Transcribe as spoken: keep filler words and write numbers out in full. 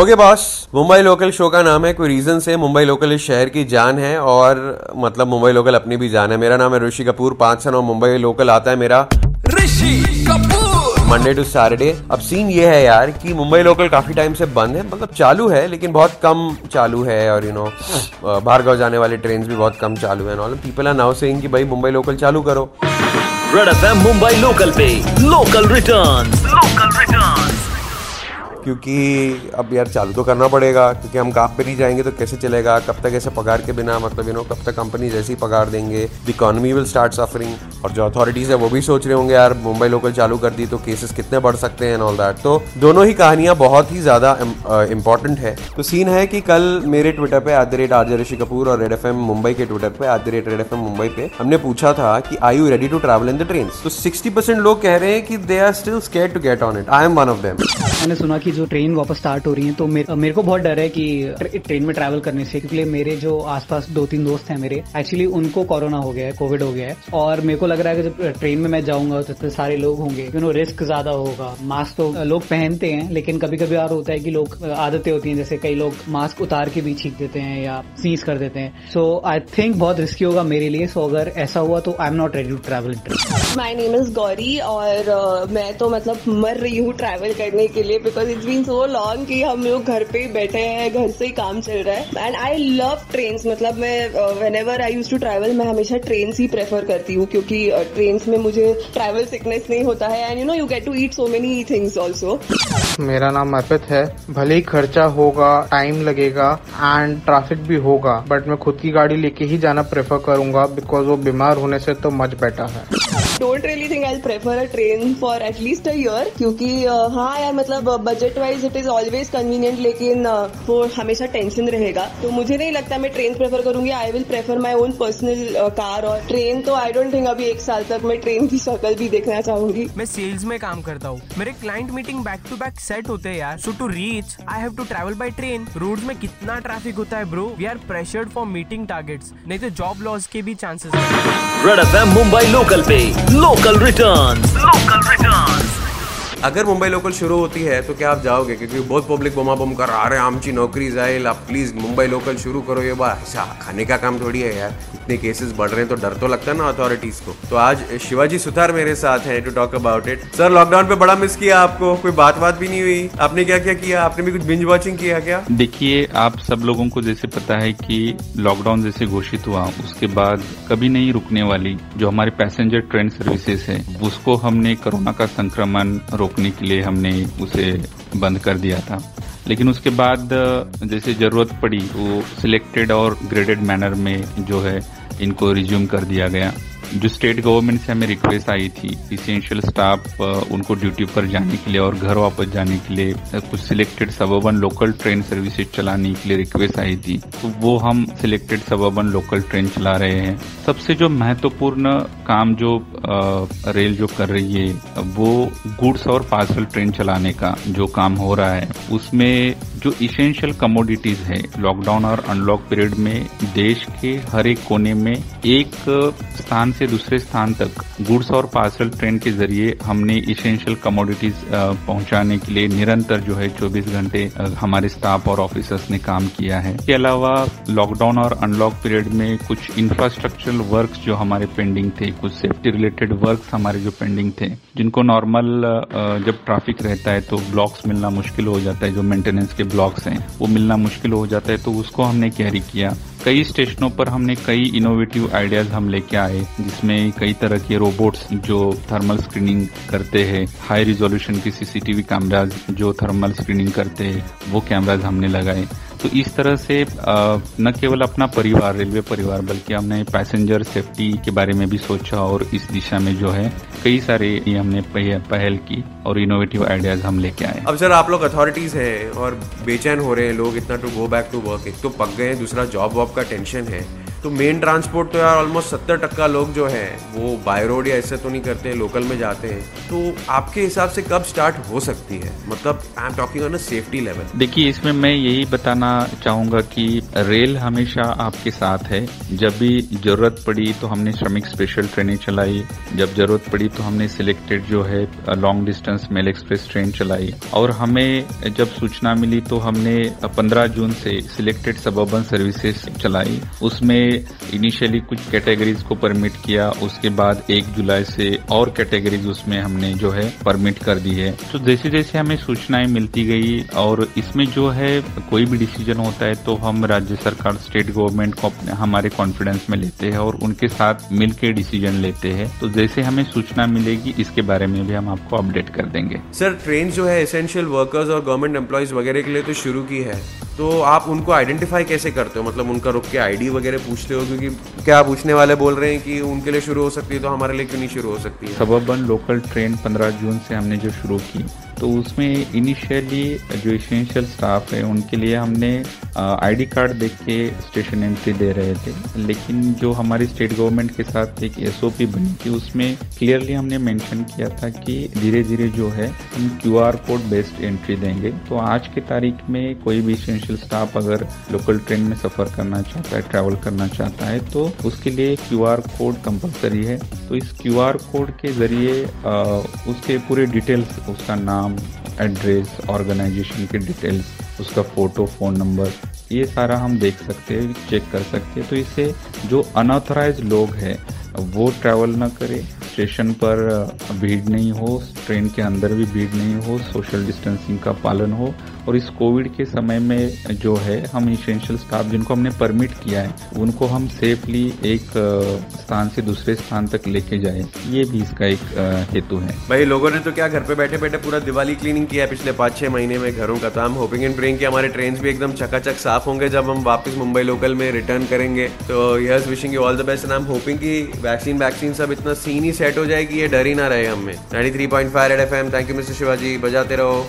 Okay boss, Mumbai local show का नाम है कोई रीज़न से। मुंबई लोकल इस शहर की जान है और मतलब मुंबई लोकल अपनी भी जान है। मेरा नाम है ऋषि कपूर, पाँच सन और मुंबई लोकल आता है मेरा Rishi Kapoor, Monday to Saturday. अब सीन ये है यार कि मुंबई लोकल काफ़ी टाइम से बंद है, मतलब चालू है लेकिन बहुत कम चालू है। और यू नो बाहर गाँव जाने वाली ट्रेन भी बहुत कम चालू है। नॉल पीपल आर नाउ सेइंग कि भाई मुंबई लोकल चालू करो। रेड एफएम मुंबई लोकल पे लोकल रिटर्न्स, लोकल रिटर्न्स, क्योंकि अब यार चालू तो करना पड़ेगा, क्योंकि हम काम पे नहीं जाएंगे तो कैसे चलेगा। कब तक ऐसे पगार के बिना, मतलब यू नो कब तक कंपनी जैसे ही पगार देंगे, the economy will start suffering. और जो अथॉरिटीज़ है वो भी सोच रहे होंगे यार मुंबई लोकल चालू कर दी तो केसेस कितने बढ़ सकते हैं एंड ऑल दैट। तो दोनों ही कहानियाँ बहुत ही ज़्यादा इंपॉर्टेंट है। तो सीन है कि कल मेरे ट्विटर पर at the rate R J Rishi Kapoor और रेड एफ एम मुंबई के ट्विटर पर at the rate Red F M Mumbai पे हमने पूछा था कि I you ready to travel in the train. तो सिक्सटी परसेंट लोग कह रहे हैं कि they are still scared to get on it. I am one of them. मैंने सुना कि जो ट्रेन वापस स्टार्ट हो रही है तो मेरे, मेरे को बहुत डर है कि ट्रेन में ट्रैवल करने से, क्योंकि मेरे जो आसपास दो तीन दोस्त हैं मेरे, एक्चुअली उनको कोरोना हो गया है, कोविड हो गया है। और मेरे को लग रहा है कि जब ट्रेन में मैं जाऊंगा तो इतने सारे लोग होंगे, यू नो रिस्क ज्यादा होगा। मास्क तो लोग पहनते हैं लेकिन कभी कभी यार होता है कि लोग आदतें होती हैं, जैसे कई लोग मास्क उतार के भी छींक देते हैं या स्नीज कर देते हैं। सो आई थिंक बहुत रिस्की होगा मेरे लिए। सो अगर ऐसा हुआ तो I am not ready to travel. My name is Gauri और मैं तो मतलब मर रही हूँ ट्रैवल करने के लिए, because it's been so long कि हम लोग घर पे ही बैठे हैं, घर से ही काम चल रहा है। एंड आई लव ट्रेन्स, मतलब मैं whenever I use to travel मैं हमेशा ट्रेन ही प्रेफर करती हूँ, क्योंकि ट्रेन्स में मुझे ट्रैवल सिकनेस नहीं होता है। And you know you get to eat so many things also. मेरा नाम अर्पित है। भले ही खर्चा होगा, टाइम लगेगा एंड ट्रैफिक भी होगा, बट मैं खुद की गाड़ी लेके ही जाना प्रेफर करूंगा, बिकॉज वो बीमार होने से तो मच बेटर है। Don't really think I prefer a train for at least a year, क्योंकि हाँ यार मतलब budget wise it is always convenient, लेकिन वो हमेशा टेंशन रहेगा। तो मुझे नहीं लगता मैं ट्रेन प्रेफर करूंगी। I will prefer my own personal car. और ट्रेन तो आई डोंट थिंक अभी एक साल तक मैं ट्रेन की शक्ल भी देखना चाहूंगी। मैं सेल्स में काम करता हूँ, मेरे client meeting back to back set होते हैं यार। So to reach I have to travel by train. Road में कितना ट्रैफिक होता है bro, we are pressured for meeting targets, नहीं तो जॉब लॉस के भी चांसेस है। रेड एफएम मुंबई लोकल पे लोकल रिटर्न्स, लोकल रिटर्न्स। अगर मुंबई लोकल शुरू होती है तो क्या आप जाओगे? क्योंकि बहुत पब्लिक बुमा बुम कर आ रहे हैं आमची नौकरी जाइल, आप प्लीज़ मुंबई लोकल शुरू करो। ये बात अच्छा खाने का काम थोड़ी है यार, इतने केसेस बढ़ रहे हैं तो डर तो लगता है ना अथॉरिटीज़ को। तो आज शिवाजी सुथार मेरे साथ हैं to talk about it. Sir, lockdown पे बड़ा मिस किया आपको, कोई बात बात भी नहीं हुई? आपने क्या क्या किया? आपने भी कुछ बिंज वॉचिंग किया क्या? देखिए, आप सब लोगों को जैसे पता है कि लॉकडाउन जैसे घोषित हुआ उसके बाद कभी नहीं रुकने वाली जो हमारे पैसेंजर ट्रेन सर्विसेज है उसको हमने कोरोना का संक्रमण रोकने के लिए हमने उसे बंद कर दिया था। लेकिन उसके बाद जैसे जरूरत पड़ी वो सिलेक्टेड और ग्रेडेड मैनर में जो है इनको रिज्यूम कर दिया गया। जो स्टेट गवर्नमेंट से हमें रिक्वेस्ट आई थी इसेंशियल स्टाफ उनको ड्यूटी पर जाने के लिए और घर वापस जाने के लिए कुछ selected suburban local train services चलाने के लिए रिक्वेस्ट आई थी, तो वो हम सिलेक्टेड सबर्बन लोकल ट्रेन चला रहे हैं। सबसे जो महत्वपूर्ण काम जो रेल जो कर रही है वो गुड्स और पार्सल ट्रेन चलाने का जो काम हो रहा है, उसमें जो इसेंशियल कमोडिटीज है लॉकडाउन और अनलॉक पीरियड में देश के हर एक कोने में एक स्थान से दूसरे स्थान तक गुड्स और पार्सल ट्रेन के जरिए हमने इसेंशियल कमोडिटीज पहुंचाने के लिए निरंतर जो है चौबीस घंटे हमारे स्टाफ और ऑफिसर्स ने काम किया है। इसके अलावा लॉकडाउन और अनलॉक पीरियड में कुछ इंफ्रास्ट्रक्चरल वर्क्स जो हमारे पेंडिंग थे, कुछ सेफ्टी रिलेटेड वर्क्स हमारे जो पेंडिंग थे जिनको नॉर्मल जब ट्रैफिक रहता है तो ब्लॉक्स मिलना मुश्किल हो जाता है, जो मेंटेनेंस के ब्लॉक्स हैं वो मिलना मुश्किल हो जाता है, तो उसको हमने कैरी किया। कई स्टेशनों पर हमने कई इनोवेटिव आइडियाज हम लेके आए, जिसमें कई तरह के रोबोट्स जो थर्मल स्क्रीनिंग करते हैं, हाई रिजोल्यूशन के सीसीटीवी कैमराज जो थर्मल स्क्रीनिंग करते हैं वो कैमराज हमने लगाए। तो इस तरह से न केवल अपना परिवार, रेलवे परिवार, बल्कि हमने पैसेंजर सेफ्टी के बारे में भी सोचा और इस दिशा में जो है कई सारे ये हमने पहल की और इनोवेटिव आइडियाज हम लेके आए। अब सर, आप लोग अथॉरिटीज हैं और बेचैन हो रहे हैं लोग, इतना to go back to work, एक तो पक गए, दूसरा जॉब वॉब का टेंशन है, तो मेन ट्रांसपोर्ट तो यार ऑलमोस्ट सत्तर टक्का लोग जो हैं वो बाय रोड या ऐसे तो नहीं करते, लोकल में जाते हैं। तो आपके हिसाब से कब स्टार्ट हो सकती है, मतलब I am talking on a safety level? देखिए, इसमें मैं यही बताना चाहूँगा कि रेल हमेशा आपके साथ है। जब भी जरूरत पड़ी तो हमने श्रमिक स्पेशल ट्रेनें चलाई, जब जरूरत पड़ी तो हमने सिलेक्टेड जो है long distance mail express train चलाई, और हमें जब सूचना मिली तो हमने पंद्रह जून से सिलेक्टेड सबर्बन सर्विसेज चलाई। उसमें इनिशियली कुछ कैटेगरीज को परमिट किया, उसके बाद एक जुलाई से और कैटेगरीज उसमें हमने जो है परमिट कर दी है। तो जैसे जैसे हमें सूचनाएं मिलती गई, और इसमें जो है कोई भी डिसीजन होता है तो हम राज्य सरकार, स्टेट गवर्नमेंट को हमारे कॉन्फिडेंस में लेते हैं और उनके साथ मिलकर डिसीजन लेते हैं। तो जैसे हमें सूचना मिलेगी इसके बारे में भी हम आपको अपडेट कर देंगे। सर, ट्रेन जो है एसेंशियल वर्कर्स और गवर्नमेंट एम्प्लॉयज वगैरह के लिए तो शुरू की है, तो आप उनको आइडेंटिफाई कैसे करते हो? मतलब उनका रुक के आईडी वगैरह पूछते हो? क्योंकि क्या पूछने वाले बोल रहे हैं कि उनके लिए शुरू हो सकती है तो हमारे लिए क्यों नहीं शुरू हो सकती है? सबर्बन लोकल ट्रेन पंद्रह जून से हमने जो शुरू की, तो उसमें इनिशियली जो एसेंशियल स्टाफ है उनके लिए हमने आईडी कार्ड देख के स्टेशन एंट्री दे रहे थे, लेकिन जो हमारी स्टेट गवर्नमेंट के साथ एक एसओपी बनी थी उसमें क्लियरली हमने मेंशन किया था कि धीरे धीरे जो है हम क्यूआर कोड बेस्ड एंट्री देंगे। तो आज के तारीख में कोई भी एसेंशियल स्टाफ अगर लोकल ट्रेन में सफ़र करना चाहता है, ट्रैवल करना चाहता है, तो उसके लिए क्यूआर कोड कंपलसरी है। तो इस क्यूआर कोड के ज़रिए उसके पूरे डिटेल्स, उसका नाम, एड्रेस, ऑर्गेनाइजेशन के डिटेल्स, उसका फ़ोटो, फ़ोन नंबर, ये सारा हम देख सकते हैं, चेक कर सकते हैं। तो इससे जो अनऑथराइज लोग हैं वो ट्रैवल ना करे, स्टेशन पर भीड़ नहीं हो, ट्रेन के अंदर भी भीड़ नहीं हो, सोशल डिस्टेंसिंग का पालन हो। और इस कोविड के समय में जो है हम एसेंशियल स्टाफ जिनको हमने परमिट किया है उनको हम सेफली एक स्थान से दूसरे स्थान तक लेके जाए, ये भी इसका एक हेतु है। भाई, लोगों ने तो क्या घर पे बैठे बैठे पूरा दिवाली क्लीनिंग किया है पिछले पाँच छः महीने में घरों का। तो हम होपिंग एंड प्रेइंग कि हमारे ट्रेन भी एकदम चकाचक साफ होंगे जब हम वापस मुंबई लोकल में रिटर्न करेंगे। तो yes, wishing you all the best and I am hoping कि वैक्सीन वैक्सीन सब इतना सीन ही सेट हो जाए कि ये डर ही ना रहे हमें। Ninety three point five F M, thank you mister Shivaji, बजाते रहो।